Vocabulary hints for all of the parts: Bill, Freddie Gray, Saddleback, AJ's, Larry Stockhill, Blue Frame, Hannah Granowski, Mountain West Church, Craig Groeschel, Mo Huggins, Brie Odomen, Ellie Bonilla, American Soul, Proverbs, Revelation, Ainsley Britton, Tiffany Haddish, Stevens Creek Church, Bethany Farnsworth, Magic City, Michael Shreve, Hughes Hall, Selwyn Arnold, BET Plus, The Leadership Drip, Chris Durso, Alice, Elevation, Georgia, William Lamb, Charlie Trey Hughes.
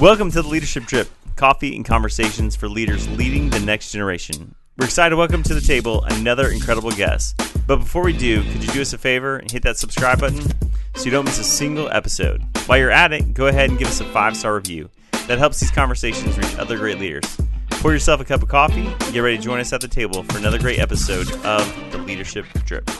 Welcome to The Leadership Drip, coffee and conversations for leaders leading the next generation. We're excited to welcome to the table another incredible guest. But before we do, could you do us a favor and hit that subscribe button so you don't miss a single episode? While you're at it, go ahead and give us a 5-star review. That helps these conversations reach other great leaders. Pour yourself a cup of coffee and get ready to join us at the table for another great episode of The Leadership Drip.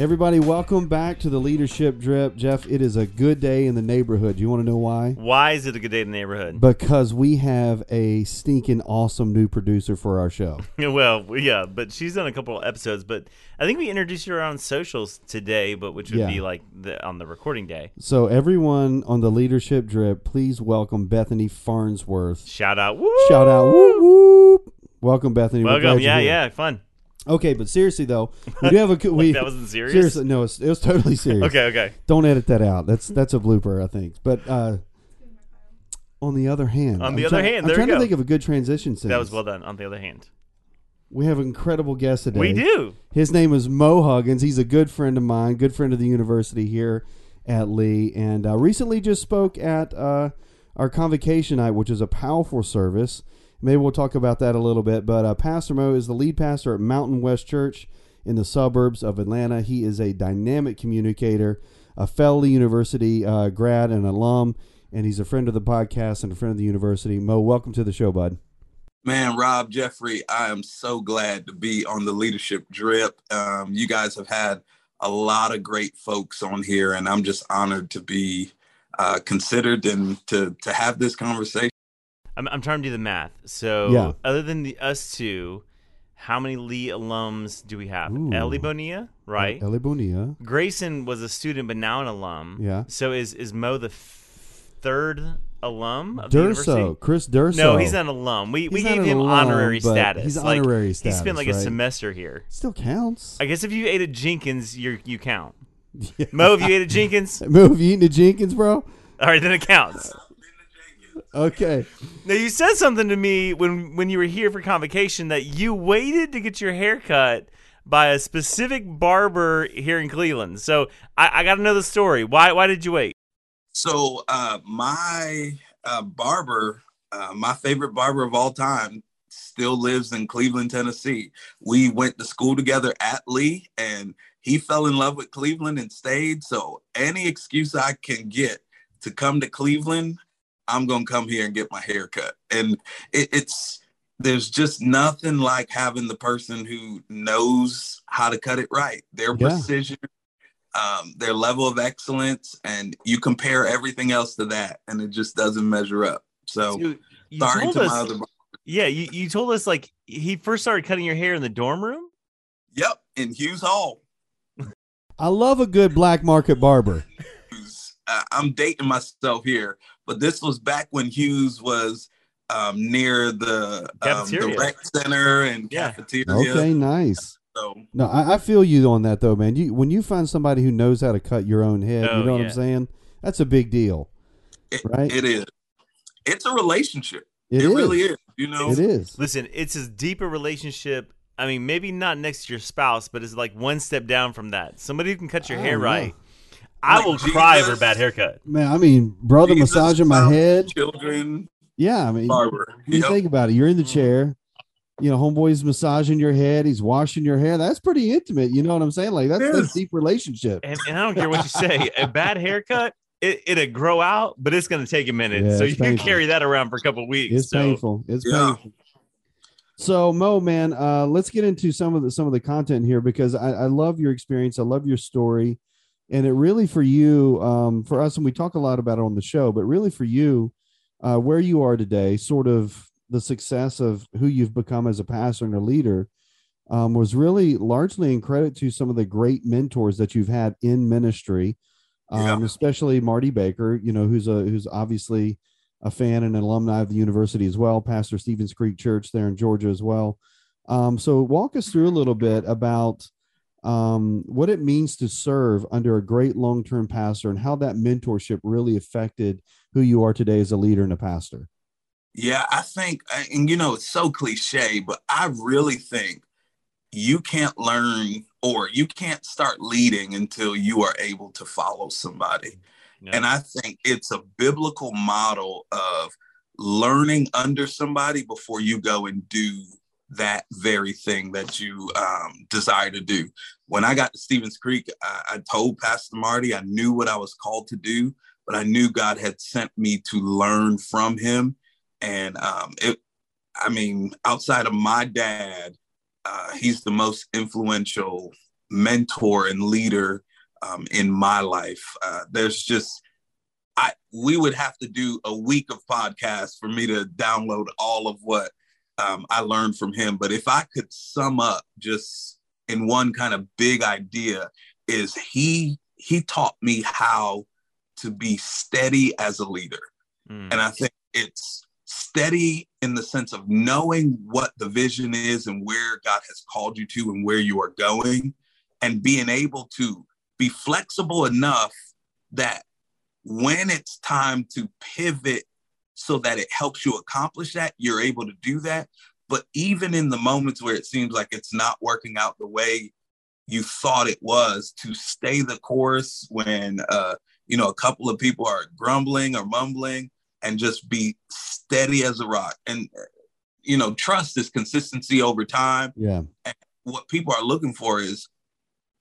Everybody, welcome back to The Leadership Drip. Jeff, it is a good day in the neighborhood. You want to know why? Why is it a good day in the neighborhood? Because we have a stinking awesome new producer for our show. Well, yeah, but she's done a couple of episodes, but I think we introduced her on socials today, but which would be like on the recording day. So everyone on The Leadership Drip, please welcome Bethany Farnsworth. Shout out. Woo! Shout out. Woo! Woo! Welcome, Bethany. Welcome. Yeah, yeah, fun. Okay, but seriously though, we do have a that wasn't serious. Seriously, no, it was totally serious. Okay. Don't edit that out. That's a blooper, I think. But on the other hand, I'm trying to think of a good transition sentence. That was well done. On the other hand, we have an incredible guest today. We do. His name is Mo Huggins. He's a good friend of mine, good friend of the university here at Lee, and recently just spoke at our convocation night, which is a powerful service. Maybe we'll talk about that a little bit, but Pastor Mo is the lead pastor at Mountain West Church in the suburbs of Atlanta. He is a dynamic communicator, a fellow university grad and alum, and he's a friend of the podcast and a friend of the university. Mo, welcome to the show, bud. Man, Rob, Jeffrey, I am so glad to be on The Leadership Drip. You guys have had a lot of great folks on here, and I'm just honored to be considered and to have this conversation. I'm trying to do the math. So other than us two, how many Lee alums do we have? Ooh. Ellie Bonilla, right? Ellie Bonilla. Grayson was a student, but now an alum. Yeah. So is Mo the third alum of the university? Chris Durso. No, he's not an alum. We gave him honorary status. He's honorary status. He spent a semester here. Still counts. I guess if you ate at Jenkins, you count. Yeah. Mo, have you ate at Jenkins? Mo, have you eaten at Jenkins, bro? All right, then it counts. Okay. Now, you said something to me when you were here for convocation that you waited to get your hair cut by a specific barber here in Cleveland. So I got to know the story. Why did you wait? So my barber, my favorite barber of all time, still lives in Cleveland, Tennessee. We went to school together at Lee, and he fell in love with Cleveland and stayed. So any excuse I can get to come to Cleveland, I'm going to come here and get my hair cut. And there's just nothing like having the person who knows how to cut it right. Their precision, their level of excellence, and you compare everything else to that, and it just doesn't measure up. So sorry to my other barber. Yeah, you told us he first started cutting your hair in the dorm room? Yep, in Hughes Hall. I love a good black market barber. I'm dating myself here, but this was back when Hughes was near the rec center and cafeteria. Okay, nice. So, no, I feel you on that, though, man. When you find somebody who knows how to cut your own head, you know what I'm saying? That's a big deal, right? It is. It's a relationship. It really is. You know, it is. Listen, it's as deep a relationship. I mean, maybe not next to your spouse, but it's like one step down from that. Somebody who can cut your hair right. I will cry over a bad haircut. Man, I mean, brother massaging my head. Children. Yeah, I mean, barber. You think about it. You're in the chair. You know, homeboy's massaging your head. He's washing your hair. That's pretty intimate. You know what I'm saying? Like, that's a deep relationship. And I don't care what you say. A bad haircut, it'll grow out, but it's going to take a minute. Yeah, so you can carry that around for a couple of weeks. It's painful. It's painful. So, Mo, man, let's get into some of the content here, because I love your experience. I love your story. And it really, for you, for us, and we talk a lot about it on the show, but really for you, where you are today, sort of the success of who you've become as a pastor and a leader, was really largely in credit to some of the great mentors that you've had in ministry, especially Marty Baker, you know, who's obviously a fan and an alumni of the university as well, pastor Stevens Creek Church there in Georgia as well. So walk us through a little bit about what it means to serve under a great long-term pastor and how that mentorship really affected who you are today as a leader and a pastor. Yeah, I think, and you know, it's so cliche, but I really think you can't learn or you can't start leading until you are able to follow somebody. Yeah. And I think it's a biblical model of learning under somebody before you go and do that very thing that you desire to do. When I got to Stevens Creek, I told Pastor Marty I knew what I was called to do, but I knew God had sent me to learn from him. And outside of my dad, he's the most influential mentor and leader in my life. We would have to do a week of podcasts for me to download all of what I learned from him. But if I could sum up just in one kind of big idea, is he taught me how to be steady as a leader. Mm. And I think it's steady in the sense of knowing what the vision is and where God has called you to and where you are going, and being able to be flexible enough that when it's time to pivot so that it helps you accomplish that, you're able to do that. But even in the moments where it seems like it's not working out the way you thought it was, to stay the course when, a couple of people are grumbling or mumbling, and just be steady as a rock. And, trust is consistency over time. Yeah. And what people are looking for is,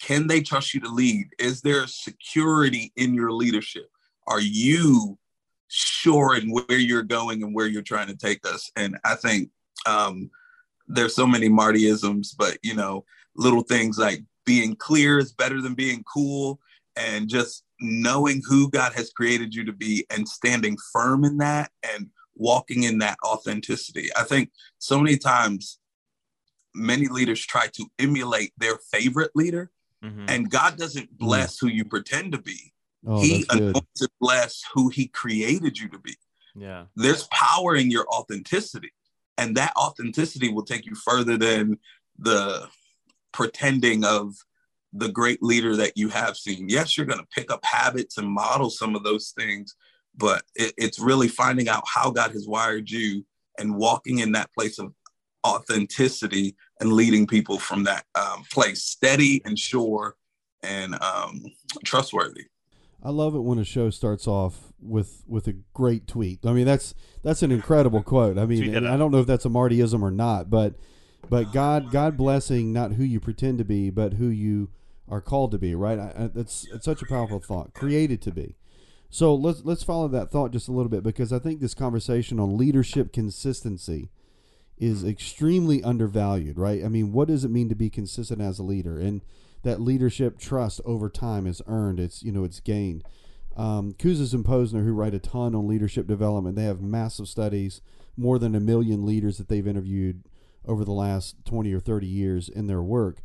can they trust you to lead? Is there security in your leadership? Are you sure in where you're going and where you're trying to take us? And I think there's so many Martyisms, but, little things like being clear is better than being cool, and just knowing who God has created you to be and standing firm in that and walking in that authenticity. I think so many times many leaders try to emulate their favorite leader, mm-hmm. and God doesn't bless who you pretend to be. Oh, he anoints and bless who he created you to be. Yeah. There's power in your authenticity, and that authenticity will take you further than the pretending of the great leader that you have seen. Yes, you're going to pick up habits and model some of those things, but it's really finding out how God has wired you and walking in that place of authenticity and leading people from that place, steady and sure and trustworthy. I love it when a show starts off with a great tweet. I mean, that's an incredible quote. I mean, I don't know if that's a Martyism or not, but God blessing not who you pretend to be, but who you are called to be, right? That's such a powerful thought, created to be. So let's follow that thought just a little bit, because I think this conversation on leadership consistency is extremely undervalued, right? I mean, what does it mean to be consistent as a leader? And that leadership trust over time is earned. It's, it's gained. Kuzas and Posner, who write a ton on leadership development, they have massive studies, more than 1 million leaders that they've interviewed over the last 20 or 30 years in their work.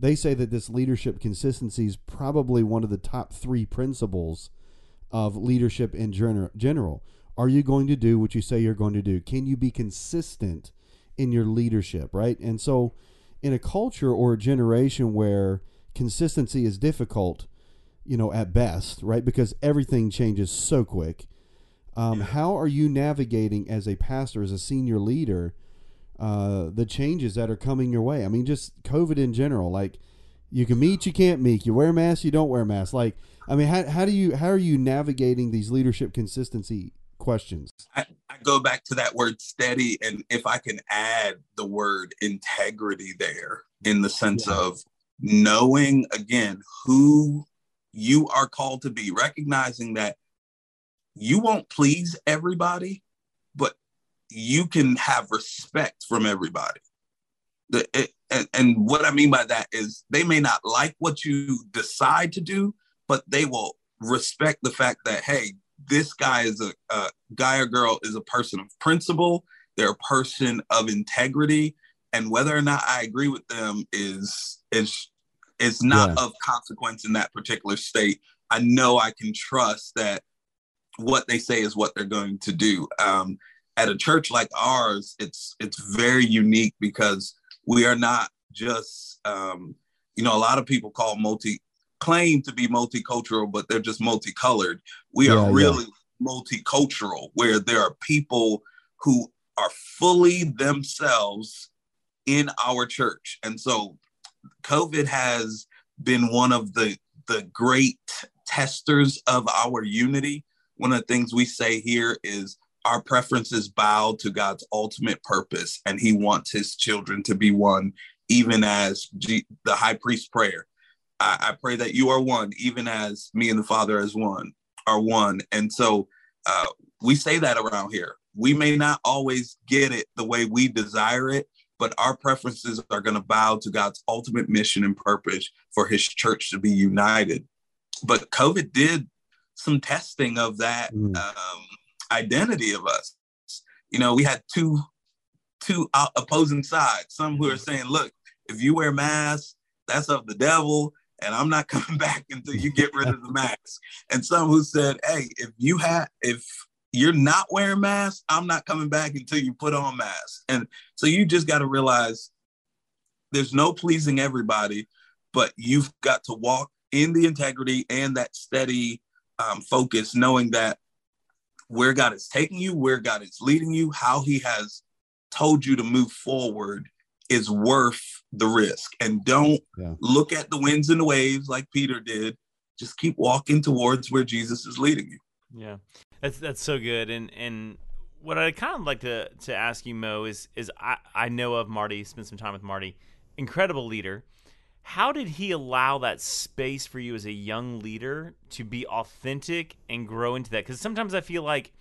They say that this leadership consistency is probably one of the top 3 principles of leadership in general. Are you going to do what you say you're going to do? Can you be consistent in your leadership, right? And so in a culture or a generation where consistency is difficult, at best, right? Because everything changes so quick. How are you navigating as a pastor, as a senior leader, the changes that are coming your way? I mean, just COVID in general, like you can meet, you can't meet, you wear masks, you don't wear masks. Like, I mean, how are you navigating these leadership consistency questions? I go back to that word steady. And if I can add the word integrity there, in the sense of knowing again, who you are called to be, recognizing that you won't please everybody, but you can have respect from everybody. And what I mean by that is they may not like what you decide to do, but they will respect the fact that, hey, this guy is a guy or girl is a person of principle. They're a person of integrity. And whether or not I agree with them is not of consequence in that particular state. I know I can trust that what they say is what they're going to do. At a church like ours, it's very unique because we are not just, a lot of people claim to be multicultural, but they're just multicolored. We are really multicultural, where there are people who are fully themselves in our church. And so COVID has been one of the great testers of our unity. One of the things we say here is our preferences bow to God's ultimate purpose, and he wants his children to be one, even as the high priest's prayer. I pray that you are one, even as me and the Father as one are one. And so we say that around here. We may not always get it the way we desire it, but our preferences are going to bow to God's ultimate mission and purpose for his church to be united. But COVID did some testing of that identity of us. You know, we had two opposing sides. Some who are saying, look, if you wear masks, that's of the devil, and I'm not coming back until you get rid of the mask. And some who said, hey, if you're not wearing masks, I'm not coming back until you put on masks. And so you just got to realize there's no pleasing everybody, but you've got to walk in the integrity and that steady focus, knowing that where God is taking you, where God is leading you, how he has told you to move forward is worth the risk. And don't look at the winds and the waves like Peter did. Just keep walking towards where Jesus is leading you. Yeah, that's so good. And what I'd kind of like to ask you, Mo, is I know of Marty, spent some time with Marty, incredible leader. How did he allow that space for you as a young leader to be authentic and grow into that? Because sometimes I feel like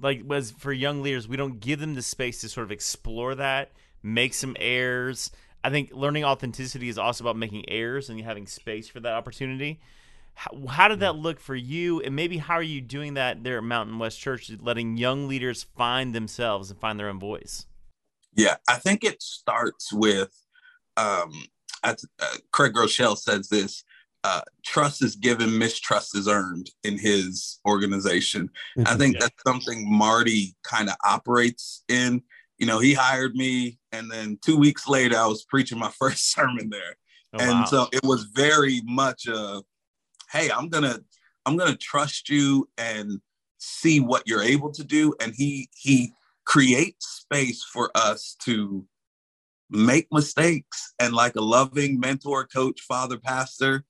was for young leaders, we don't give them the space to sort of explore that, make some errors. I think learning authenticity is also about making errors and having space for that opportunity. How did that look for you? And maybe how are you doing that there at Mountain West Church, letting young leaders find themselves and find their own voice? Yeah, I think it starts with, Craig Groeschel says this, trust is given, mistrust is earned in his organization. I think that's something Marty kind of operates in. You know, he hired me, and then 2 weeks later, I was preaching my first sermon there. Oh, and wow. So it was very much a, hey, I'm gonna trust you and see what you're able to do. And he creates space for us to make mistakes. And like a loving mentor, coach, father, pastor,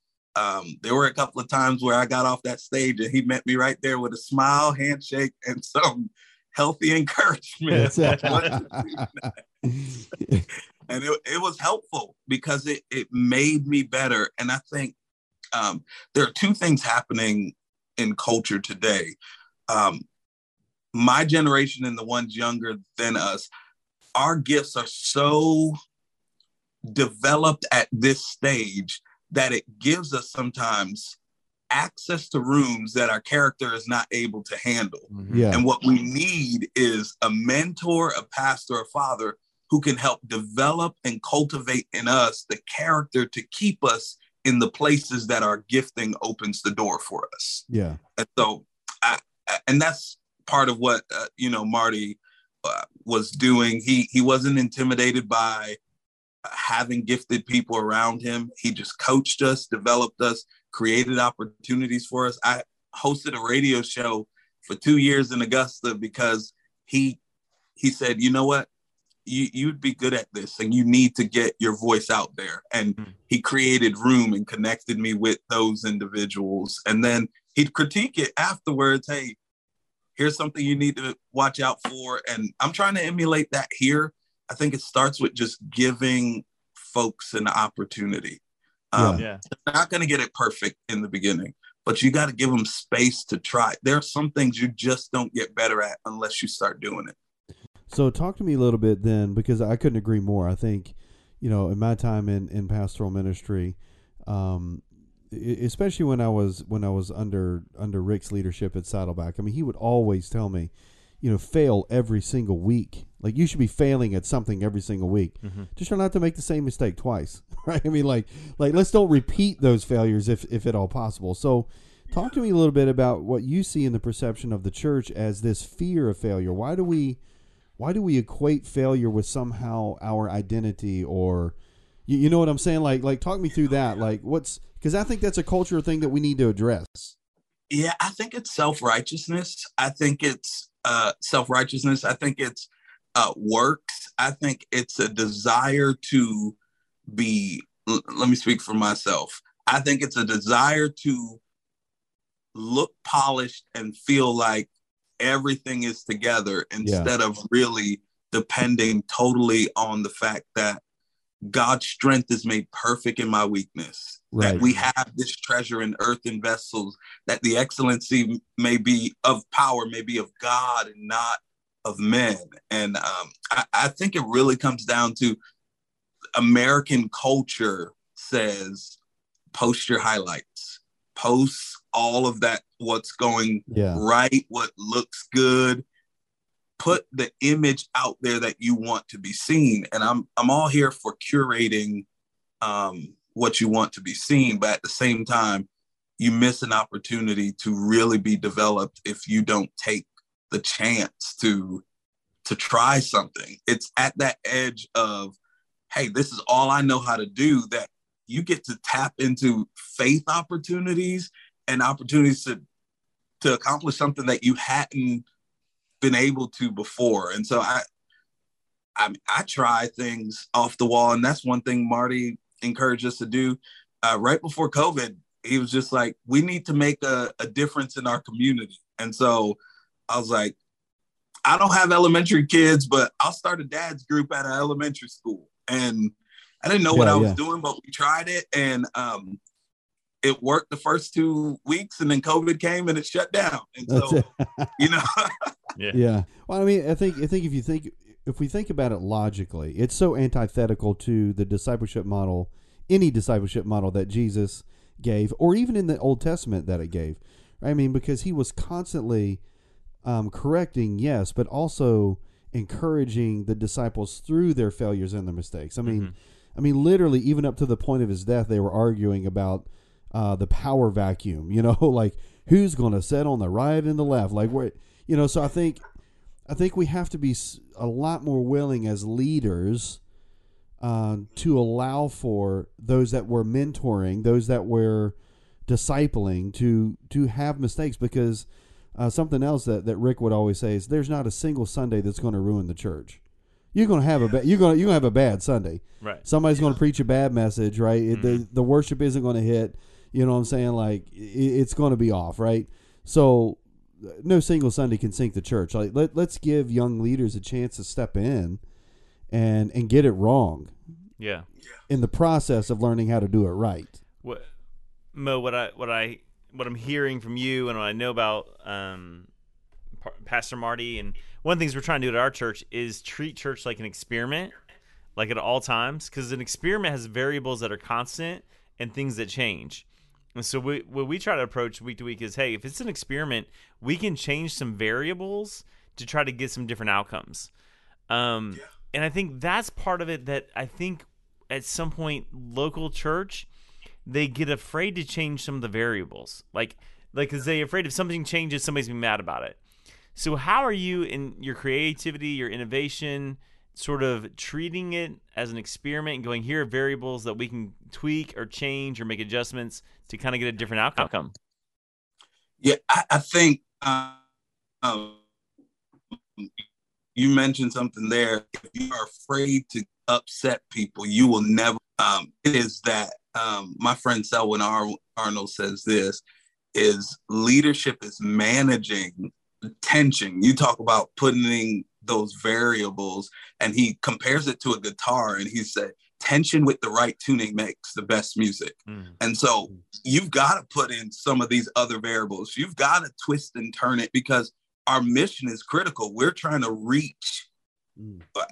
there were a couple of times where I got off that stage and he met me right there with a smile, handshake, and some healthy encouragement. And it was helpful because it made me better. And I think there are two things happening in culture today. My generation and the ones younger than us, our gifts are so developed at this stage that it gives us sometimes access to rooms that our character is not able to handle. Yeah. And what we need is a mentor, a pastor, a father who can help develop and cultivate in us the character to keep us in the places that our gifting opens the door for us. Yeah. And so, and that's part of what, Marty was doing. He wasn't intimidated by having gifted people around him. He just coached us, developed us, created opportunities for us. I hosted a radio show for 2 years in Augusta because he said, you know what, you'd be good at this and you need to get your voice out there. And he created room and connected me with those individuals. And then he'd critique it afterwards. Hey, here's something you need to watch out for. And I'm trying to emulate that here. I think it starts with just giving folks an opportunity. They're not going to get it perfect in the beginning, but you got to give them space to try. There are some things you just don't get better at unless you start doing it. So talk to me a little bit then, because I couldn't agree more. I think, in my time in pastoral ministry, especially when I was under Rick's leadership at Saddleback, I mean, he would always tell me, fail every single week. Like, you should be failing at something every single week. Mm-hmm. Just try not to make the same mistake twice, right? I mean, like let's don't repeat those failures if at all possible. So talk to me a little bit about what you see in the perception of the church as this fear of failure. Why do we equate failure with somehow our identity, or you know what I'm saying? Like talk me through that. Like, because I think that's a culture thing that we need to address. Yeah, I think it's self-righteousness. I think it's self-righteousness. I think it's works. I think it's a desire to be let me speak for myself. I think it's a desire to look polished and feel like everything is together instead of really depending totally on the fact that God's strength is made perfect in my weakness, that we have this treasure in earthen vessels, that the excellency may be of power, may be of God and not of men. And I think it really comes down to American culture says, post your highlights, post all of that, what's going right, what looks good. Put the image out there that you want to be seen. And I'm all here for curating what you want to be seen. But at the same time, you miss an opportunity to really be developed if you don't take the chance to try something. It's at that edge of, hey, this is all I know how to do, that you get to tap into faith opportunities and opportunities to accomplish something that you hadn't been able to before. And so I try things off the wall. And that's one thing Marty encouraged us to do right before COVID. He was just like, we need to make a difference in our community. And so I was like, I don't have elementary kids, but I'll start a dad's group at an elementary school. And I didn't know what I was doing, but we tried it. And it worked the first 2 weeks, and then COVID came and it shut down. And so, you know, Well, I mean, I think if we think about it logically, it's so antithetical to the discipleship model, any discipleship model that Jesus gave, or even in the Old Testament that it gave. I mean, because he was constantly correcting, yes, but also encouraging the disciples through their failures and their mistakes. I mean, literally, even up to the point of his death, they were arguing about the power vacuum, you know, like who's going to sit on the right and the left, like where, you know. So I think we have to be a lot more willing as leaders to allow for those that we're mentoring, those that we're discipling, to have mistakes, because something else that Rick would always say is there's not a single Sunday that's going to ruin the church. You're going to have you're going to have a bad Sunday. Right. Somebody's going to preach a bad message, right? The worship isn't going to hit. You know what I'm saying? Like, it's going to be off, right? So no single Sunday can sink the church. Like, let's give young leaders a chance to step in and get it wrong. Yeah. In the process of learning how to do it right. What, Mo, what I'm hearing from you and what I know about Pastor Marty, and one of the things we're trying to do at our church is treat church like an experiment, like at all times, because an experiment has variables that are constant and things that change. And so what we try to approach week to week is, hey, if it's an experiment, we can change some variables to try to get some different outcomes. And I think that's part of it that I think at some point local church, they get afraid to change some of the variables. Like, because they're afraid if something changes, somebody's going to be mad about it. So how are you in your creativity, your innovation, sort of treating it as an experiment and going, here are variables that we can tweak or change or make adjustments to kind of get a different outcome? Yeah, I think you mentioned something there. If you are afraid to upset people, you will never. It is that my friend Selwyn Arnold says this, is leadership is managing tension. You talk about putting those variables, and he compares it to a guitar, and he said tension with the right tuning makes the best music. And so you've got to put in some of these other variables. You've got to twist and turn it, because our mission is critical. We're trying to reach,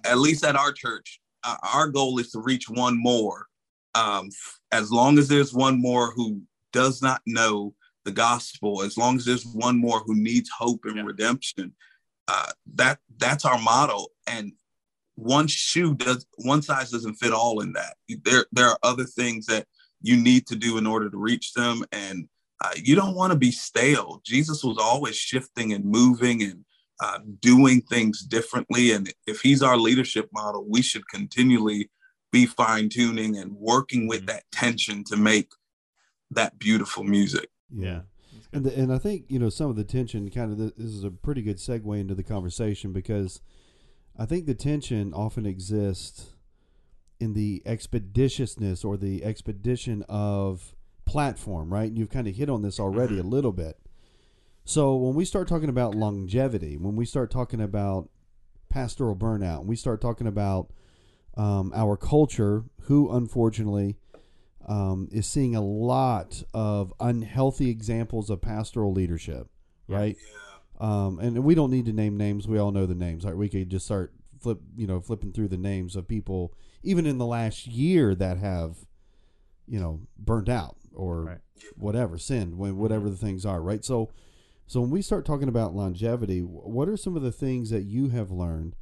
at least at our church, our goal is to reach one more. As long as there's one more who does not know the gospel, as long as there's one more who needs hope and redemption, that's our motto. And one size doesn't fit all in that. There are other things that you need to do in order to reach them, and you don't want to be stale. Jesus was always shifting and moving and doing things differently. And if he's our leadership model, we should continually be fine-tuning and working with that tension to make that beautiful music. Yeah. And I think, you know, some of the tension kind of, this is a pretty good segue into the conversation, because I think the tension often exists in the expeditiousness or the expedition of platform, right? And you've kind of hit on this already a little bit. So when we start talking about longevity, when we start talking about pastoral burnout, when we start talking about our culture, who unfortunately is seeing a lot of unhealthy examples of pastoral leadership, right? Yeah. And we don't need to name names. We all know the names. Like, we could just start flipping through the names of people, even in the last year, that have, burnt out or whatever, sinned, whatever the things are, right? So when we start talking about longevity, what are some of the things that you have learned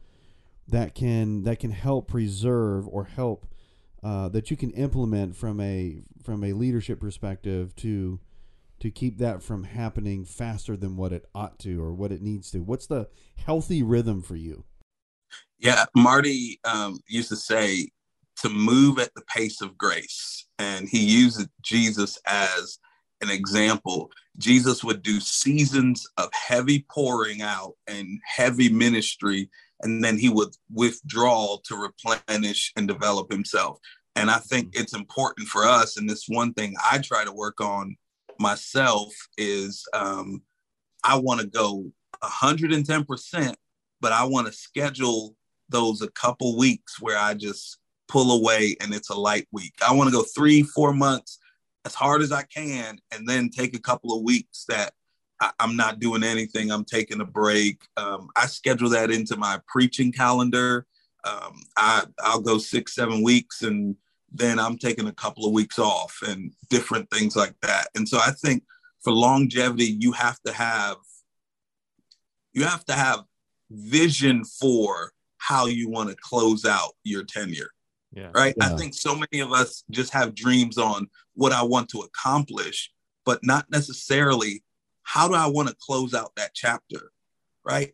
that can help preserve or help that you can implement from a leadership perspective to keep that from happening faster than what it ought to or what it needs to? What's the healthy rhythm for you? Yeah, Marty used to say to move at the pace of grace, and he used Jesus as an example. Jesus would do seasons of heavy pouring out and heavy ministry, and then he would withdraw to replenish and develop himself. And I think it's important for us, and this one thing I try to work on myself is I want to go 110%, but I want to schedule those a couple weeks where I just pull away and it's a light week. I want to go 3-4 months as hard as I can, and then take a couple of weeks that I'm not doing anything. I'm taking a break. I schedule that into my preaching calendar. I'll go 6-7 weeks, and then I'm taking a couple of weeks off and different things like that. And so I think for longevity, you have to have vision for how you want to close out your tenure. Yeah. Right. Yeah. I think so many of us just have dreams on what I want to accomplish, but not necessarily how do I want to close out that chapter. Right.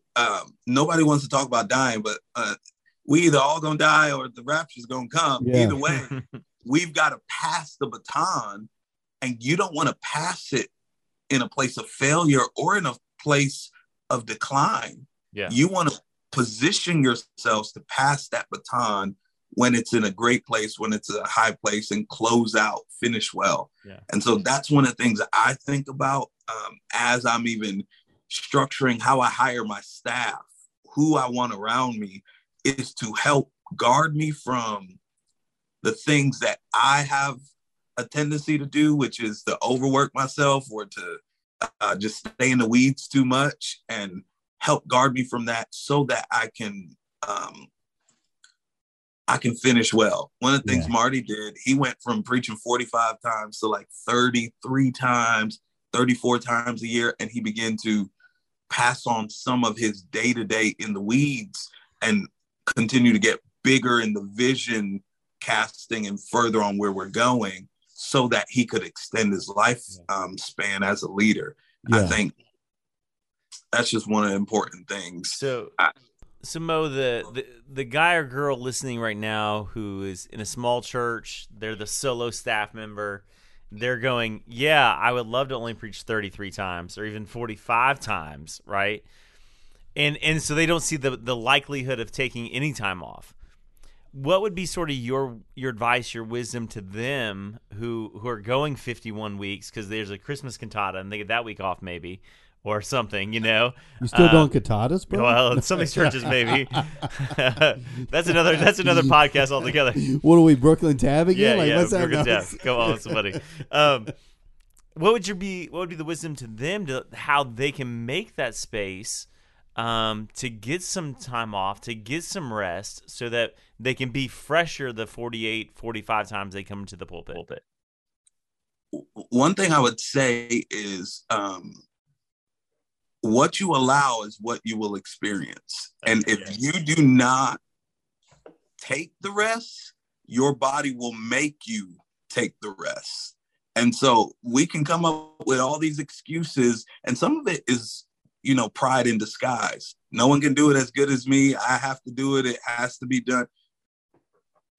Nobody wants to talk about dying, but, we either all gonna die or the rapture's gonna come. Yeah. Either way, we've got to pass the baton, and you don't want to pass it in a place of failure or in a place of decline. Yeah. You want to position yourselves to pass that baton when it's in a great place, when it's a high place, and close out, finish well. Yeah. And so that's one of the things that I think about as I'm even structuring how I hire my staff, who I want around me, is to help guard me from the things that I have a tendency to do, which is to overwork myself or to just stay in the weeds too much, and help guard me from that so that I can finish well. One of the things Marty did, he went from preaching 45 times to like 33 times, 34 times a year, and he began to pass on some of his day-to-day in the weeds and continue to get bigger in the vision casting and further on where we're going so that he could extend his life span as a leader. Yeah. I think that's just one of the important things. So Mo, the guy or girl listening right now who is in a small church, they're the solo staff member, they're going, yeah, I would love to only preach 33 times or even 45 times, right? And so they don't see the likelihood of taking any time off. What would be sort of your advice, your wisdom to them who are going 51 weeks because there's a Christmas cantata and they get that week off maybe or something, You still don't cantatas, bro? Well, in some churches maybe. That's another podcast altogether. What are we, Brooklyn Tab again? Yeah, what's Brooklyn Tab. Come on, somebody. What would be the wisdom to them to how they can make that space to get some time off, to get some rest so that they can be fresher the 48, 45 times they come to the pulpit? One thing I would say is what you allow is what you will experience. And if you do not take the rest, your body will make you take the rest. And so we can come up with all these excuses, and some of it is pride in disguise. No one can do it as good as me. I have to do it. It has to be done.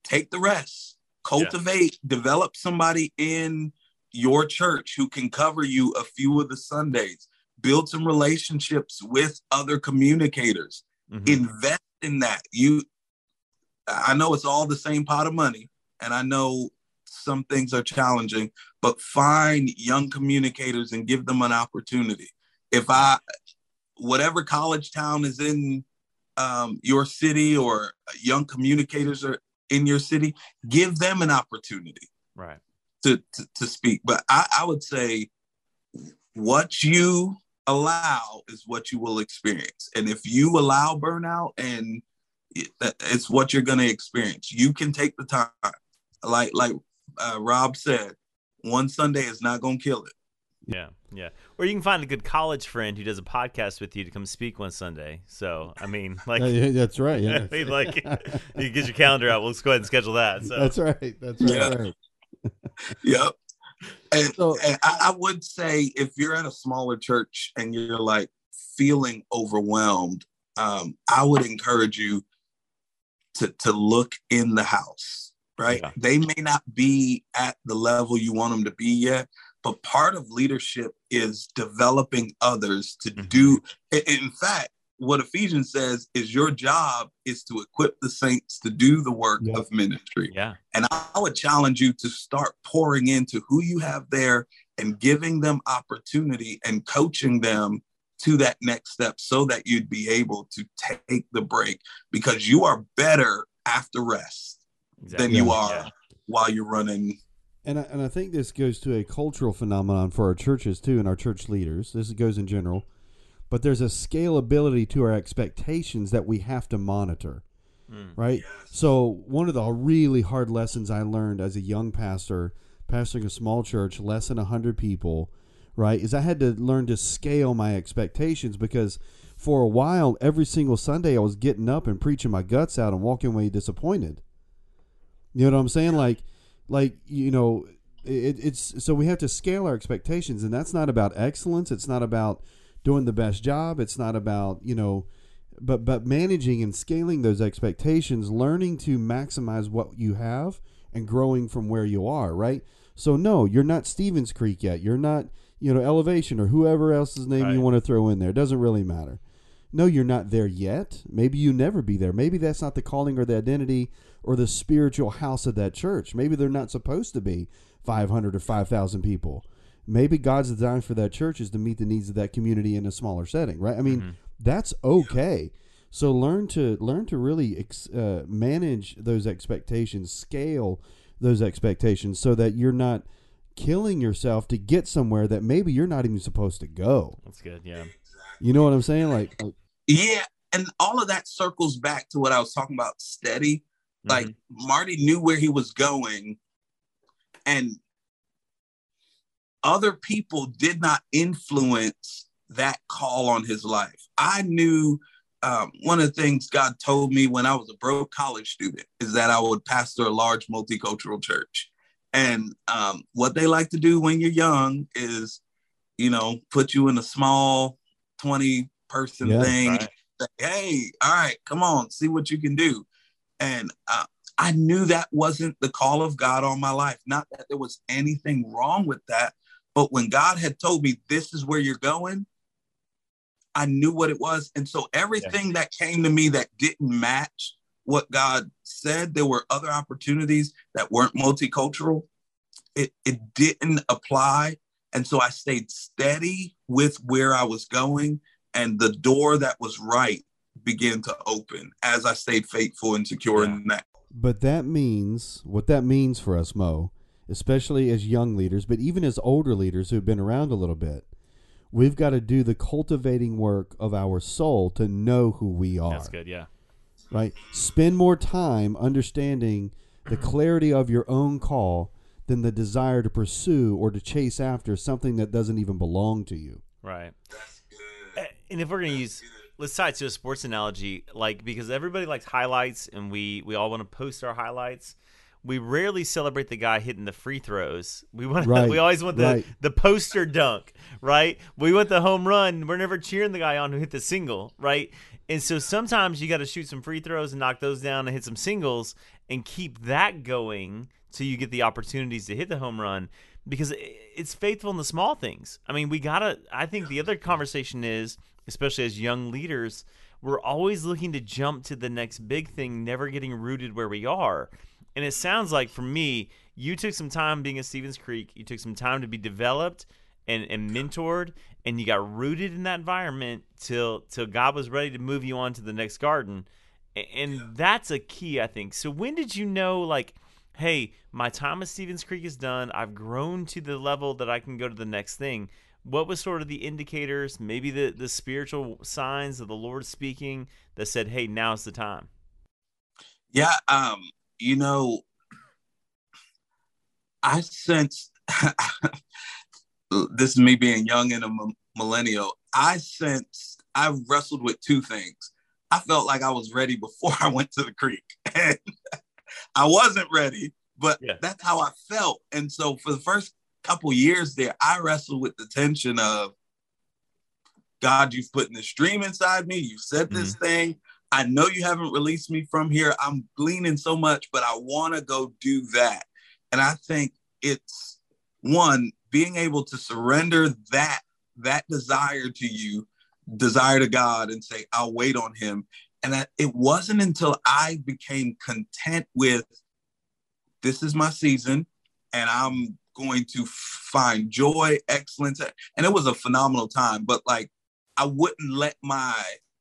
Take the rest, cultivate, develop somebody in your church who can cover you a few of the Sundays, build some relationships with other communicators, invest in that. You I know it's all the same pot of money, and I know some things are challenging, but find young communicators and give them an opportunity. If I, whatever college town is in your city, or young communicators are in your city, give them an opportunity, right, to speak. But I would say what you allow is what you will experience. And if you allow burnout, and it's what you're going to experience, you can take the time. Like Rob said, one Sunday is not going to kill it. Yeah, yeah. Or you can find a good college friend who does a podcast with you to come speak one Sunday. So, I mean, like... yeah, that's right, yeah. I mean, like, you get your calendar out. Well, let's go ahead and schedule that. So. That's right. Yeah. Right. Yep. And I would say if you're in a smaller church and you're, like, feeling overwhelmed, I would encourage you to look in the house, right? Yeah. They may not be at the level you want them to be yet, but part of leadership is developing others to do. In fact, what Ephesians says is your job is to equip the saints to do the work of ministry. Yeah. And I would challenge you to start pouring into who you have there and giving them opportunity and coaching them to that next step so that you'd be able to take the break, because you are better after rest than you are while you're running. And I think this goes to a cultural phenomenon for our churches, too, and our church leaders. This goes in general. But there's a scalability to our expectations that we have to monitor, right? Yes. So one of the really hard lessons I learned as a young pastor, pastoring a small church, less than 100 people, right, is I had to learn to scale my expectations, because for a while, every single Sunday, I was getting up and preaching my guts out and walking away disappointed. You know what I'm saying? Like, you know, it's so we have to scale our expectations, and that's not about excellence. It's not about doing the best job. It's not about, you know, but managing and scaling those expectations, learning to maximize what you have and growing from where you are. Right. So no, you're not Stevens Creek yet. You're not, you know, Elevation or whoever else's name you want to throw in there. It doesn't really matter. No, you're not there yet. Maybe you never be there. Maybe that's not the calling or the identity or the spiritual house of that church. Maybe they're not supposed to be 500 or 5,000 people. Maybe God's design for that church is to meet the needs of that community in a smaller setting, right? I mean, that's okay. So learn to really manage those expectations, scale those expectations so that you're not killing yourself to get somewhere that maybe you're not even supposed to go. That's good, yeah. You know what I'm saying? Like yeah, and all of that circles back to what I was talking about, steady. Like Marty knew where he was going, and other people did not influence that call on his life. I knew one of the things God told me when I was a broke college student is that I would pastor a large multicultural church. And what they like to do when you're young is, you know, put you in a small 20-person thing. Right. Say, hey, all right, come on, see what you can do. And I knew that wasn't the call of God on my life. Not that there was anything wrong with that, but when God had told me, this is where you're going, I knew what it was. And so everything that came to me that didn't match what God said, there were other opportunities that weren't multicultural. It didn't apply. And so I stayed steady with where I was going, and the door that was right began to open as I stayed faithful and secure in that. But that means, what that means for us, Mo, especially as young leaders, but even as older leaders who've been around a little bit, we've got to do the cultivating work of our soul to know who we are. That's good, yeah. Right? Spend more time understanding the clarity of your own call than the desire to pursue or to chase after something that doesn't even belong to you. Right. That's good. And if we're going to use... let's tie it to a sports analogy, like, because everybody likes highlights, and we all want to post our highlights. We rarely celebrate the guy hitting the free throws. We want we always want the poster dunk, right? We want the home run. We're never cheering the guy on who hit the single, right? And so sometimes you got to shoot some free throws and knock those down and hit some singles and keep that going till you get the opportunities to hit the home run, because it's faithful in the small things. I mean, I think the other conversation is, especially as young leaders, we're always looking to jump to the next big thing, never getting rooted where we are. And it sounds like, for me, you took some time being at Stevens Creek. You took some time to be developed and mentored, and you got rooted in that environment till God was ready to move you on to the next garden. And that's a key, I think. So when did you know, like, hey, my time at Stevens Creek is done. I've grown to the level that I can go to the next thing. What was sort of the indicators, maybe the spiritual signs of the Lord speaking that said, hey, now's the time? Yeah, you know, I sensed, this is me being young and a millennial, I wrestled with two things. I felt like I was ready before I went to the creek. And I wasn't ready, but that's how I felt. And so for the first couple years there, I wrestled with the tension of, God, you've put this dream inside me. You've said this thing. I know you haven't released me from here. I'm gleaning so much, but I want to go do that. And I think it's, one, being able to surrender that desire to you, desire to God, and say, I'll wait on him. And it wasn't until I became content with, this is my season, and I'm going to find joy, excellence. And it was a phenomenal time, but like, I wouldn't let my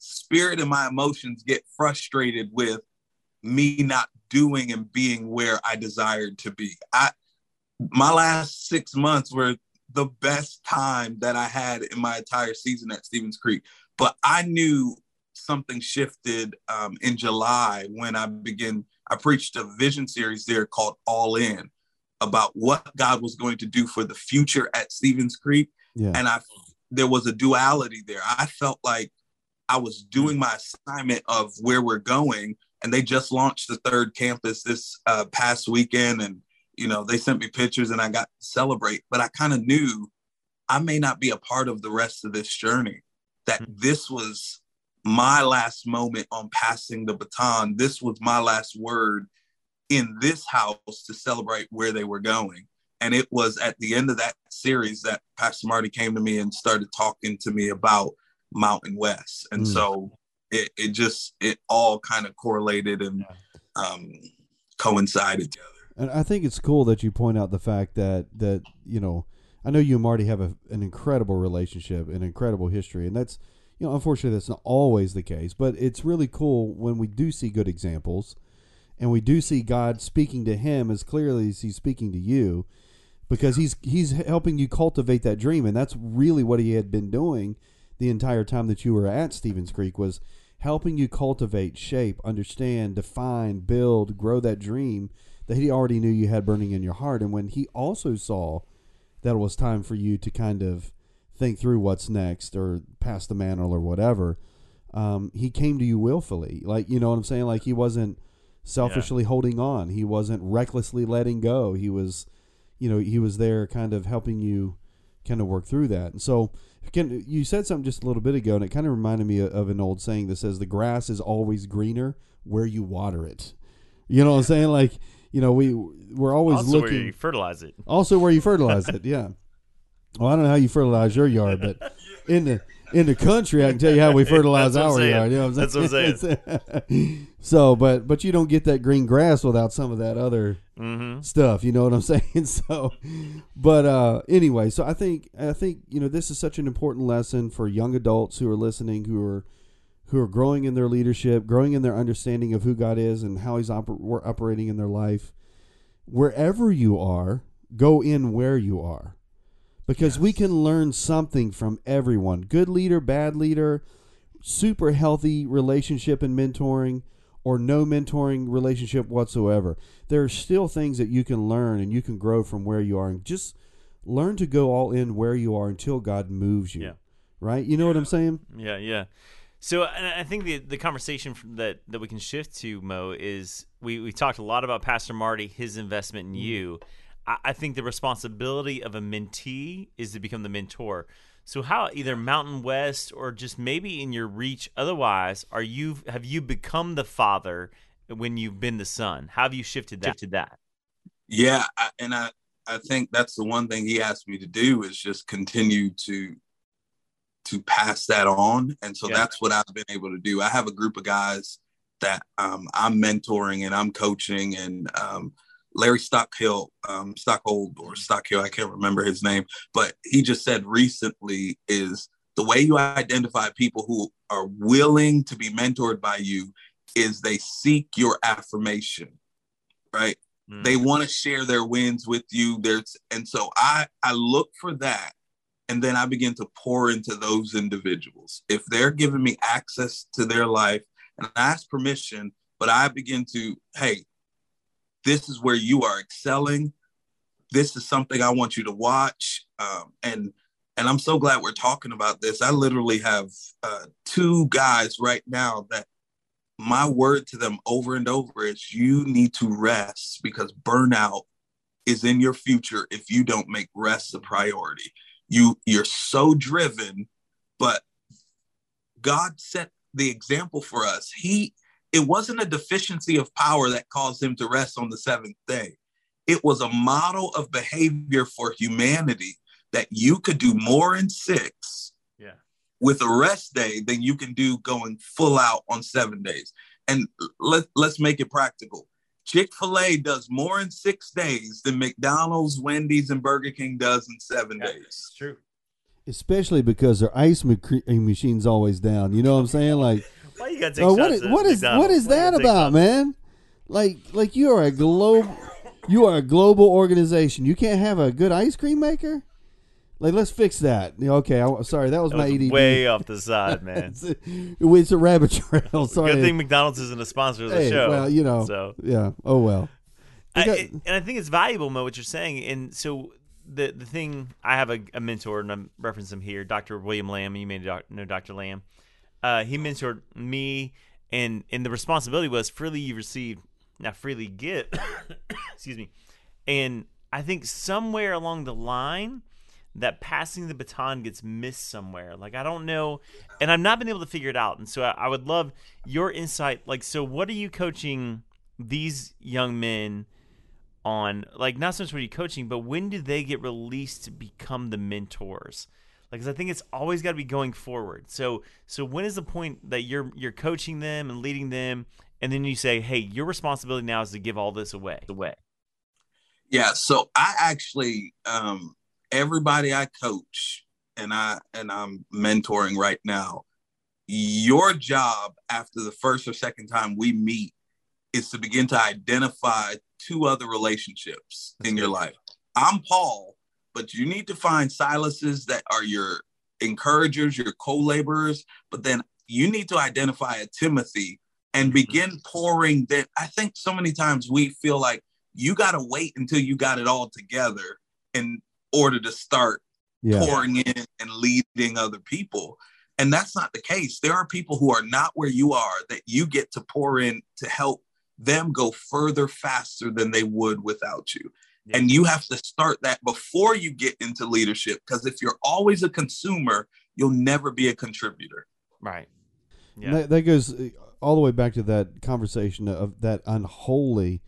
spirit and my emotions get frustrated with me not doing and being where I desired to be. My last 6 months were the best time that I had in my entire season at Stevens Creek, but I knew something shifted in July when I preached a vision series there called All In, about what God was going to do for the future at Stevens Creek. Yeah. And there was a duality there. I felt like I was doing my assignment of where we're going. And they just launched the third campus this past weekend. And, you know, they sent me pictures and I got to celebrate, but I kind of knew I may not be a part of the rest of this journey, that this was my last moment on passing the baton. This was my last word in this house to celebrate where they were going. And it was at the end of that series that Pastor Marty came to me and started talking to me about Mountain West. And so it all kind of correlated and coincided together. And I think it's cool that you point out the fact that, you know, I know you and Marty have an incredible relationship, an incredible history. And that's, you know, unfortunately, that's not always the case, but it's really cool when we do see good examples. And we do see God speaking to him as clearly as he's speaking to you, because he's helping you cultivate that dream. And that's really what he had been doing the entire time that you were at Stevens Creek, was helping you cultivate, shape, understand, define, build, grow that dream that he already knew you had burning in your heart. And when he also saw that it was time for you to kind of think through what's next or pass the mantle or whatever, he came to you willfully. Like, you know what I'm saying? Like, he wasn't selfishly holding on. He wasn't recklessly letting go. He was, you know, he was there kind of helping you kind of work through that. And so you said something just a little bit ago, and it kind of reminded me of an old saying that says the grass is always greener where you water it. You know what I'm saying? Like, you know, we're always also looking. Also where you fertilize it. Also where you fertilize it, yeah. Well, I don't know how you fertilize your yard, but in the country, I can tell you how we fertilize our yard. You know what I'm saying? That's what I'm saying. So, but you don't get that green grass without some of that other stuff. You know what I'm saying? So, but anyway, so I think you know, this is such an important lesson for young adults who are listening, who are growing in their leadership, growing in their understanding of who God is and how He's operating in their life. Wherever you are, go in where you are. Because we can learn something from everyone, good leader, bad leader, super healthy relationship and mentoring, or no mentoring relationship whatsoever. There are still things that you can learn and you can grow from where you are, and just learn to go all in where you are until God moves you, right? You know what I'm saying? Yeah, yeah. So I think the conversation that we can shift to, Mo, is we talked a lot about Pastor Marty, his investment in you. I think the responsibility of a mentee is to become the mentor. So how, either Mountain West or just maybe in your reach otherwise, have you become the father when you've been the son? How have you shifted that? Yeah, I think that's the one thing he asked me to do, is just continue to to pass that on. And so that's what I've been able to do. I have a group of guys that I'm mentoring and I'm coaching, and Larry Stockhill, Stockhill, I can't remember his name, but he just said recently is the way you identify people who are willing to be mentored by you is they seek your affirmation, right? Mm. They want to share their wins with you. And so I look for that, and then I begin to pour into those individuals. If they're giving me access to their life, and I ask permission, but I begin to, hey, this is where you are excelling. This is something I want you to watch. And I'm so glad we're talking about this. I literally have two guys right now that my word to them over and over is you need to rest, because burnout is in your future if you don't make rest a priority. You're so driven, but God set the example for us. It wasn't a deficiency of power that caused him to rest on the seventh day. It was a model of behavior for humanity that you could do more in 6 with a rest day than you can do going full out on 7 days. And let's make it practical. Chick-fil-A does more in 6 days than McDonald's, Wendy's, and Burger King does in 7 days. That's true. Especially because their ice machine's always down. You know what I'm saying? Like, why you gotta take what is that about, man? Like you are a global organization. You can't have a good ice cream maker? Like, let's fix that. Okay, sorry, that was my ADD. Way off the side, man. It's a rabbit trail. Sorry. Good thing McDonald's isn't a sponsor of the show. Well, you know. So. Yeah. Oh well. And I think it's valuable, Mo, what you're saying, and so. The thing, I have a mentor, and I'm referencing him here, Dr. William Lamb. You may know Dr. Lamb. He mentored me, and the responsibility was freely you receive, not freely give. Excuse me. And I think somewhere along the line, that passing the baton gets missed somewhere. Like, I don't know, and I've not been able to figure it out. And so I would love your insight. Like, so what are you coaching these young men on, like, not so much when you're coaching, but when do they get released to become the mentors? Like, 'cause I think it's always got to be going forward. So when is the point that you're coaching them and leading them, and then you say, hey, your responsibility now is to give all this away? Yeah. So I actually, everybody I coach and I'm mentoring right now, your job after the first or second time we meet is to begin to identify two other relationships in your life. I'm Paul, but you need to find Silas's that are your encouragers, your co-laborers, but then you need to identify a Timothy and begin pouring that. I think so many times we feel like you got to wait until you got it all together in order to start pouring in and leading other people. And that's not the case. There are people who are not where you are that you get to pour in to help them go further faster than they would without you. Yeah. And you have to start that before you get into leadership, because if you're always a consumer, you'll never be a contributor. Right. Yeah. That goes all the way back to that conversation of that unholy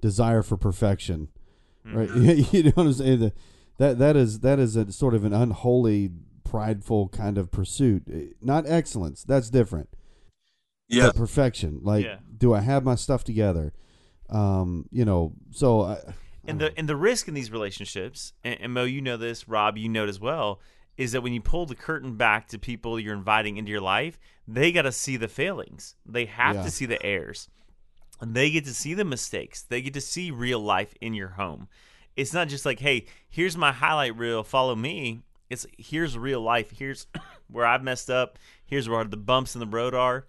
desire for perfection, right? You know what I'm saying? That is a sort of an unholy, prideful kind of pursuit, not excellence. That's different. Yeah. But perfection. Like, do I have my stuff together? So the risk in these relationships, and Mo, you know this, Rob, you know it as well, is that when you pull the curtain back to people you're inviting into your life, they got to see the failings. They have to see the errors. And they get to see the mistakes. They get to see real life in your home. It's not just like, hey, here's my highlight reel, follow me. It's here's real life. Here's where I've messed up. Here's where the bumps in the road are.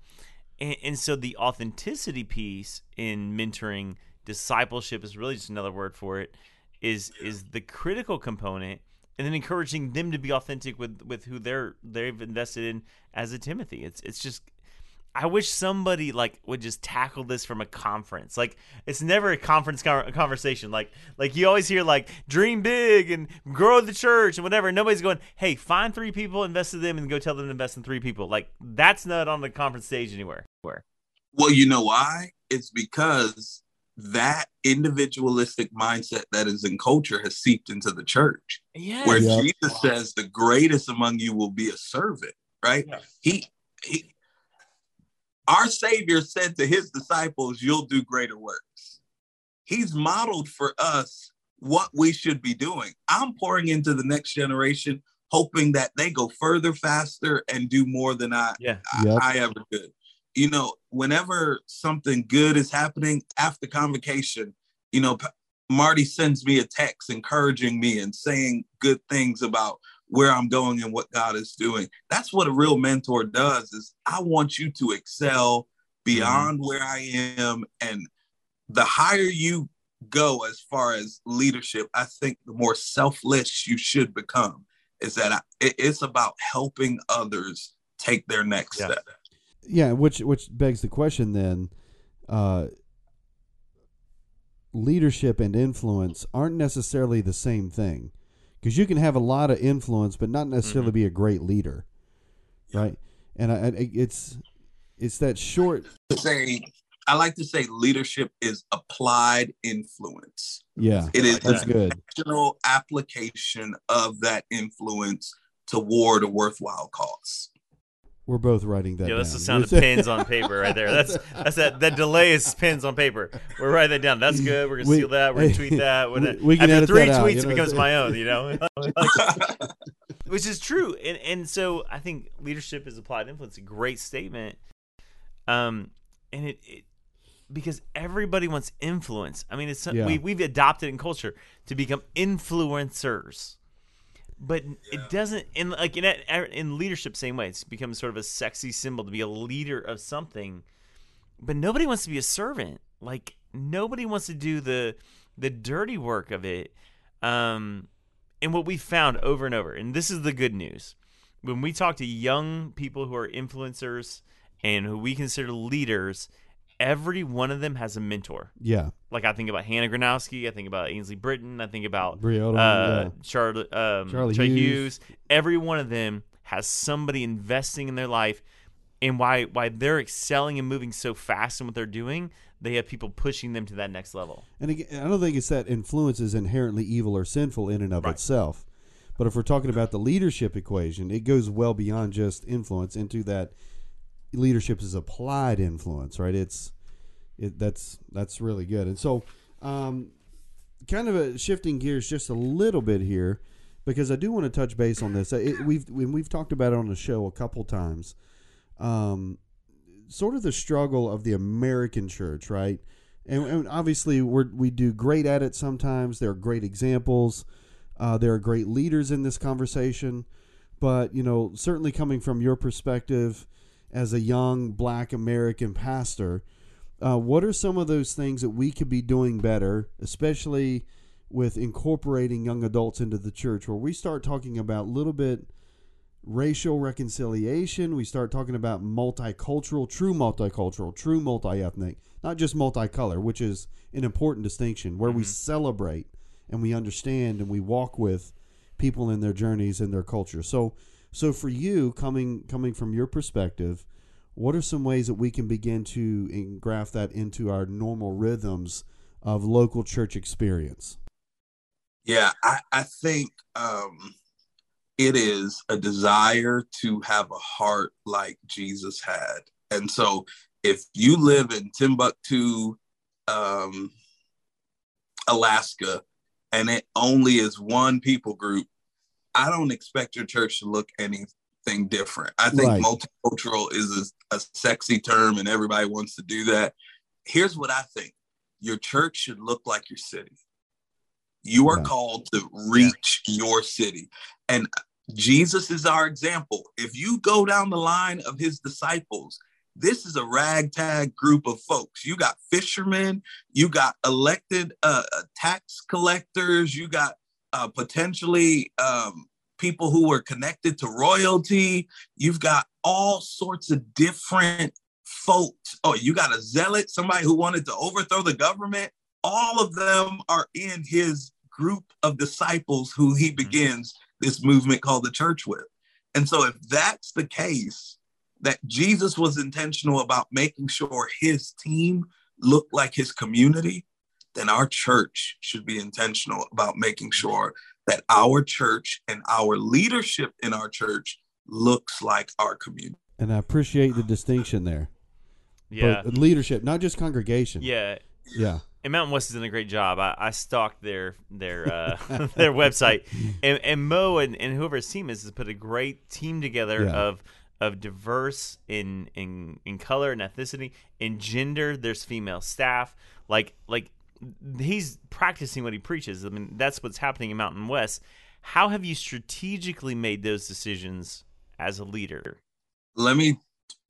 And so the authenticity piece in mentoring, discipleship is really just another word for it, is the critical component, and then encouraging them to be authentic with who they've invested in as a Timothy. It's just, I wish somebody like would just tackle this from a conference. Like, it's never a conference conversation. Like you always hear like dream big and grow the church and whatever. And nobody's going, hey, find 3 people, invest in them, and go tell them to invest in 3 people. Like, that's not on the conference stage anywhere. Well, you know why? It's because that individualistic mindset that is in culture has seeped into the church. Yes. Where yep. Jesus says the greatest among you will be a servant, right? Yes. He our Savior said to his disciples, you'll do greater works. He's modeled for us what we should be doing. I'm pouring into the next generation, hoping that they go further, faster, and do more than I ever could. You know, whenever something good is happening after convocation, you know, Marty sends me a text encouraging me and saying good things about where I'm going and what God is doing. That's what a real mentor does, is I want you to excel beyond where I am. And the higher you go as far as leadership, I think the more selfless you should become. Is that it's about helping others take their next step. Yeah, which begs the question then, leadership and influence aren't necessarily the same thing. Because you can have a lot of influence, but not necessarily be a great leader, right? And it's that short. I like to say leadership is applied influence. Yeah, it is the intentional application of that influence toward a worthwhile cause. We're both writing that. Yeah, that's down. The sound of pens on paper right there. That's that delay is pens on paper. We're writing that down. That's good. We're gonna seal that. We're gonna tweet that. We can after three tweets, out, you know, it becomes my own. You know, which is true. And so I think leadership is applied influence. A great statement. And it because everybody wants influence. I mean, it's we've adopted in culture to become influencers. But it doesn't, and like in leadership, same way, it's become sort of a sexy symbol to be a leader of something. But nobody wants to be a servant. Like nobody wants to do the dirty work of it. And what we found over and over, and this is the good news, when we talk to young people who are influencers and who we consider leaders, every one of them has a mentor. Yeah. Like I think about Hannah Granowski. I think about Ainsley Britton. I think about Brie Odomen, Charlie Trey Hughes. Every one of them has somebody investing in their life. And why they're excelling and moving so fast in what they're doing, they have people pushing them to that next level. And again, I don't think it's that influence is inherently evil or sinful in and of itself. But if we're talking about the leadership equation, it goes well beyond just influence into that leadership is applied influence, right? That's really good. And so kind of shifting gears just a little bit here, because I do want to touch base on this. We've talked about it on the show a couple times, sort of the struggle of the American church, right? And obviously we do great at it sometimes. There are great examples. There are great leaders in this conversation. But, you know, certainly coming from your perspective as a young Black American pastor, what are some of those things that we could be doing better, especially with incorporating young adults into the church, where we start talking about a little bit racial reconciliation? We start talking about multicultural, true multi-ethnic, not just multicolor, which is an important distinction, where we celebrate and we understand and we walk with people in their journeys and their culture. So for you, coming from your perspective, what are some ways that we can begin to engraft that into our normal rhythms of local church experience? Yeah, I think it is a desire to have a heart like Jesus had. And so if you live in Timbuktu, Alaska, and it only is one people group, I don't expect your church to look anything different. I think multicultural is a sexy term and everybody wants to do that. Here's what I think. Your church should look like your city. You are called to reach your city. And Jesus is our example. If you go down the line of his disciples, this is a ragtag group of folks. You got fishermen, you got elected tax collectors, you got potentially people who were connected to royalty. You've got all sorts of different folks. Oh, you got a zealot, somebody who wanted to overthrow the government. All of them are in his group of disciples who he begins this movement called the church with. And so if that's the case, that Jesus was intentional about making sure his team looked like his community, then our church should be intentional about making sure that our church and our leadership in our church looks like our community. And I appreciate the distinction there. Yeah. But leadership, not just congregation. Yeah. Yeah. And Mountain West has done a great job. I stalked their their website, and Mo and whoever his team is put a great team together of diverse in color and ethnicity and gender. There's female staff. Like he's practicing what he preaches. I mean, that's what's happening in Mountain West. How have you strategically made those decisions as a leader? Let me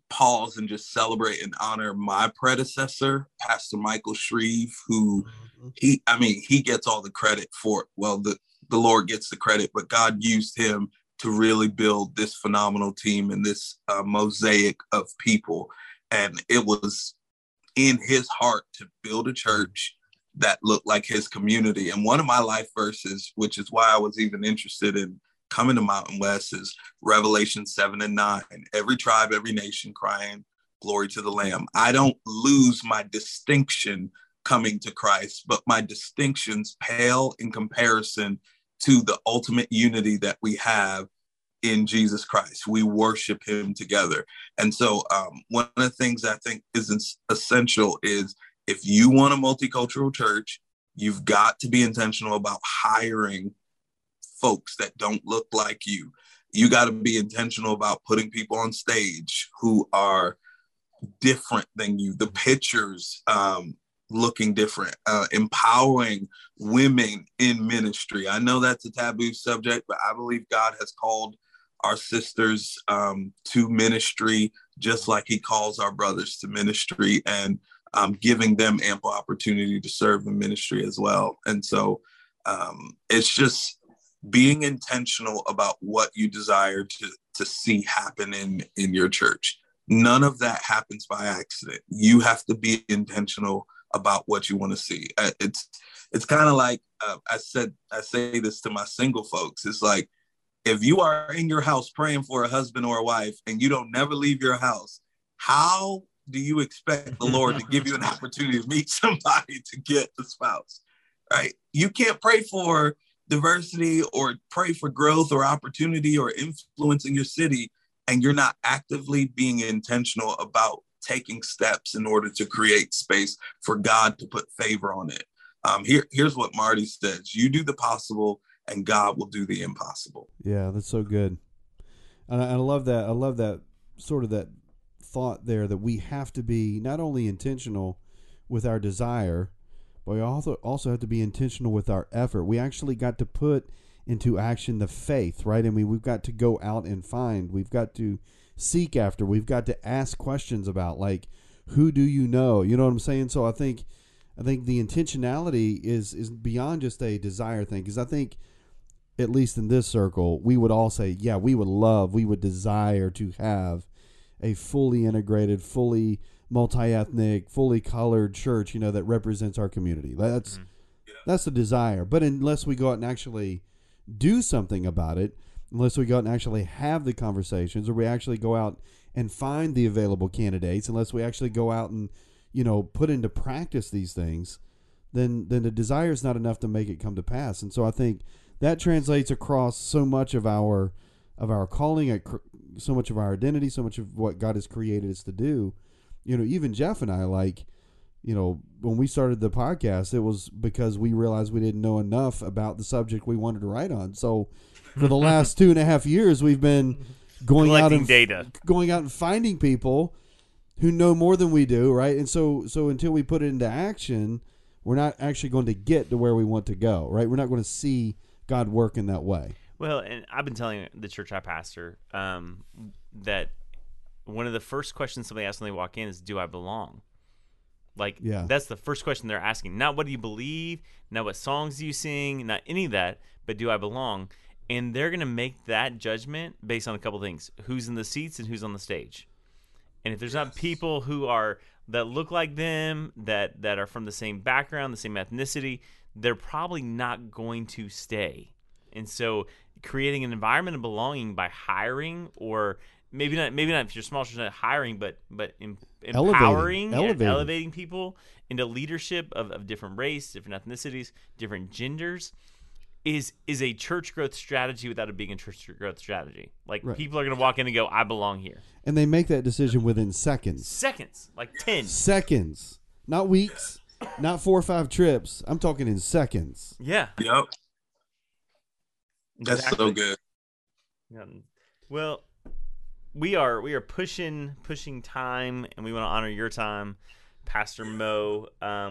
pause and just celebrate and honor my predecessor, Pastor Michael Shreve, who he gets all the credit for it. Well, the Lord gets the credit, but God used him to really build this phenomenal team and this mosaic of people. And it was in his heart to build a church that looked like his community. And one of my life verses, which is why I was even interested in coming to Mountain West, is Revelation 7:9. Every tribe, every nation crying, glory to the Lamb. I don't lose my distinction coming to Christ, but my distinctions pale in comparison to the ultimate unity that we have in Jesus Christ. We worship him together. And so one of the things I think is essential is, if you want a multicultural church, you've got to be intentional about hiring folks that don't look like you. You got to be intentional about putting people on stage who are different than you. The pictures looking different, empowering women in ministry. I know that's a taboo subject, but I believe God has called our sisters to ministry, just like he calls our brothers to ministry, and giving them ample opportunity to serve in ministry as well. And so it's just being intentional about what you desire to see happen in your church. None of that happens by accident. You have to be intentional about what you want to see. It's kind of like I say this to my single folks. It's like, if you are in your house praying for a husband or a wife and you don't never leave your house, how do you expect the Lord to give you an opportunity to meet somebody, to get a spouse, right? You can't pray for diversity or pray for growth or opportunity or influence in your city, and you're not actively being intentional about taking steps in order to create space for God to put favor on it. Here's what Marty says: you do the possible and God will do the impossible. Yeah, that's so good. And I love that. I love that sort of that thought there, that we have to be not only intentional with our desire, but we also have to be intentional with our effort. We actually got to put into action the faith, right? I mean, we've got to go out and find, we've got to seek after, we've got to ask questions about, like, who do you know? You know what I'm saying? So I think the intentionality is beyond just a desire thing. Cause I think, at least in this circle, we would all say, yeah, we would desire to have a fully integrated, fully multi-ethnic, fully colored church, you know, that represents our community. That's the desire. But unless we go out and actually do something about it, unless we go out and actually have the conversations, or we actually go out and find the available candidates, unless we actually go out and, you know, put into practice these things, then the desire is not enough to make it come to pass. And so I think that translates across so much of our calling, so much of our identity, so much of what God has created us to do. You know, even Jeff and I, like, you know, when we started the podcast, it was because we realized we didn't know enough about the subject we wanted to write on. So for the last 2.5 years, we've been going out and finding people who know more than we do. Right. And so until we put it into action, we're not actually going to get to where we want to go. Right. We're not going to see God work in that way. Well, and I've been telling the church I pastor that one of the first questions somebody asks when they walk in is, do I belong? Like, that's the first question they're asking. Not what do you believe, not what songs do you sing, not any of that, but do I belong? And they're going to make that judgment based on a couple things: who's in the seats and who's on the stage. And if there's not people that look like them, that are from the same background, the same ethnicity, they're probably not going to stay. And so creating an environment of belonging by hiring or maybe not if you're small church, not hiring, but empowering, elevating people into leadership of different race, different ethnicities, different genders, is a church growth strategy without it being a church growth strategy. Like, right. People are going to walk in and go, I belong here. And they make that decision within seconds. Seconds, like 10. Seconds, not weeks, not 4 or 5 trips. I'm talking in seconds. Yeah. Yep. That's exactly. So good. Well, we are pushing time, and we want to honor your time, Pastor Mo.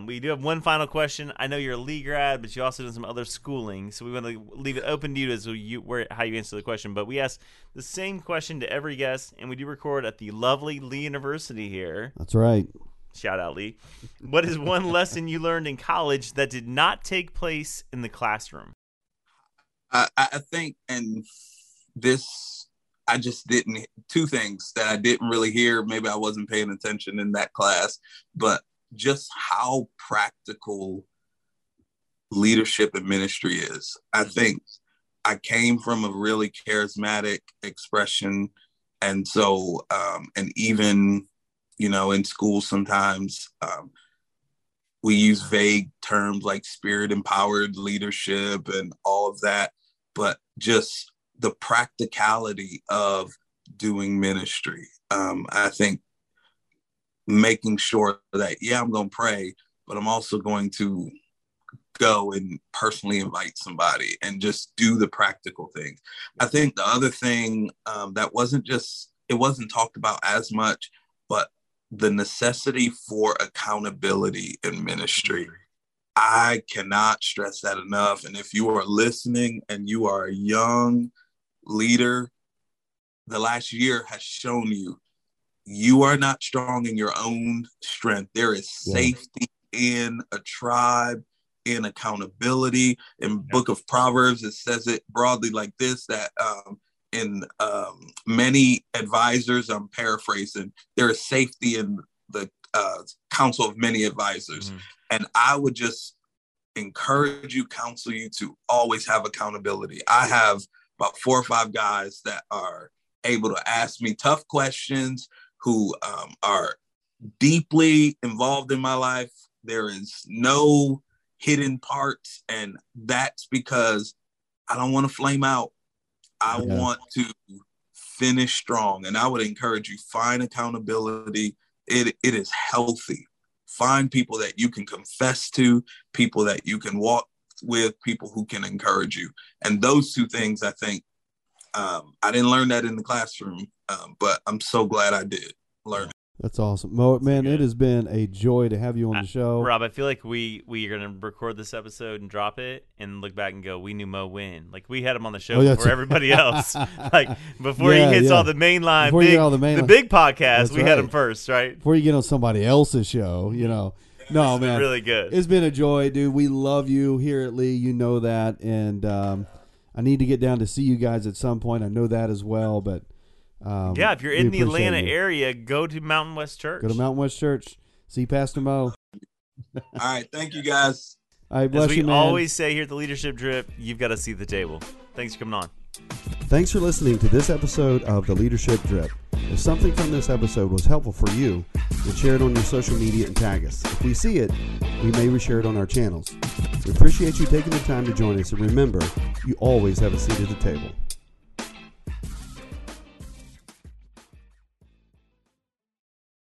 We do have one final question. I know you're a Lee grad, but you also did some other schooling, so we want to leave it open to you as how you answer the question. But we ask the same question to every guest, and we do record at the lovely Lee University here. That's right. Shout out, Lee. What is one lesson you learned in college that did not take place in the classroom? I think, and this, I just didn't, two things that I didn't really hear. Maybe I wasn't paying attention in that class, but just how practical leadership and ministry is. I think I came from a really charismatic expression. And so, and even, you know, in school sometimes, we use vague terms like spirit-empowered leadership and all of that, but just the practicality of doing ministry. I think making sure that, yeah, I'm going to pray, but I'm also going to go and personally invite somebody and just do the practical things. I think the other thing that it wasn't talked about as much, but the necessity for accountability in ministry. I cannot stress that enough. And if you are listening and you are a young leader, the last year has shown you are not strong in your own strength. There is safety in a tribe, in accountability. In Book of Proverbs, it says it broadly like this, that many advisors, I'm paraphrasing, there is safety in the counsel of many advisors. Mm-hmm. And I would just encourage you, counsel you to always have accountability. I have about 4 or 5 guys that are able to ask me tough questions, who are deeply involved in my life. There is no hidden parts. And that's because I don't want to flame out. I want to finish strong. And I would encourage you, find accountability. It is healthy. Find people that you can confess to, people that you can walk with, people who can encourage you. And those two things, I think, I didn't learn that in the classroom, but I'm so glad I did learn it. That's awesome. Mo, man, it has been a joy to have you on the show. Rob, I feel like we are going to record this episode and drop it and look back and go, we knew Mo when. Like, we had him on the show before everybody else. Like, before he hits all the mainline, big podcast, we had him first, right? Before you get on somebody else's show, you know. No, it's man. Really good. It's been a joy, dude. We love you here at Lee. You know that. And I need to get down to see you guys at some point. I know that as well, but. Yeah, if you're in the Atlanta area, go to Mountain West Church. Go to Mountain West Church. See Pastor Mo. All right, thank you guys. All right, bless you, man. As we always say here at the Leadership Drip, you've got to see the table. Thanks for coming on. Thanks for listening to this episode of the Leadership Drip. If something from this episode was helpful for you, then share it on your social media and tag us. If we see it, we may reshare it on our channels. We appreciate you taking the time to join us, and remember, you always have a seat at the table.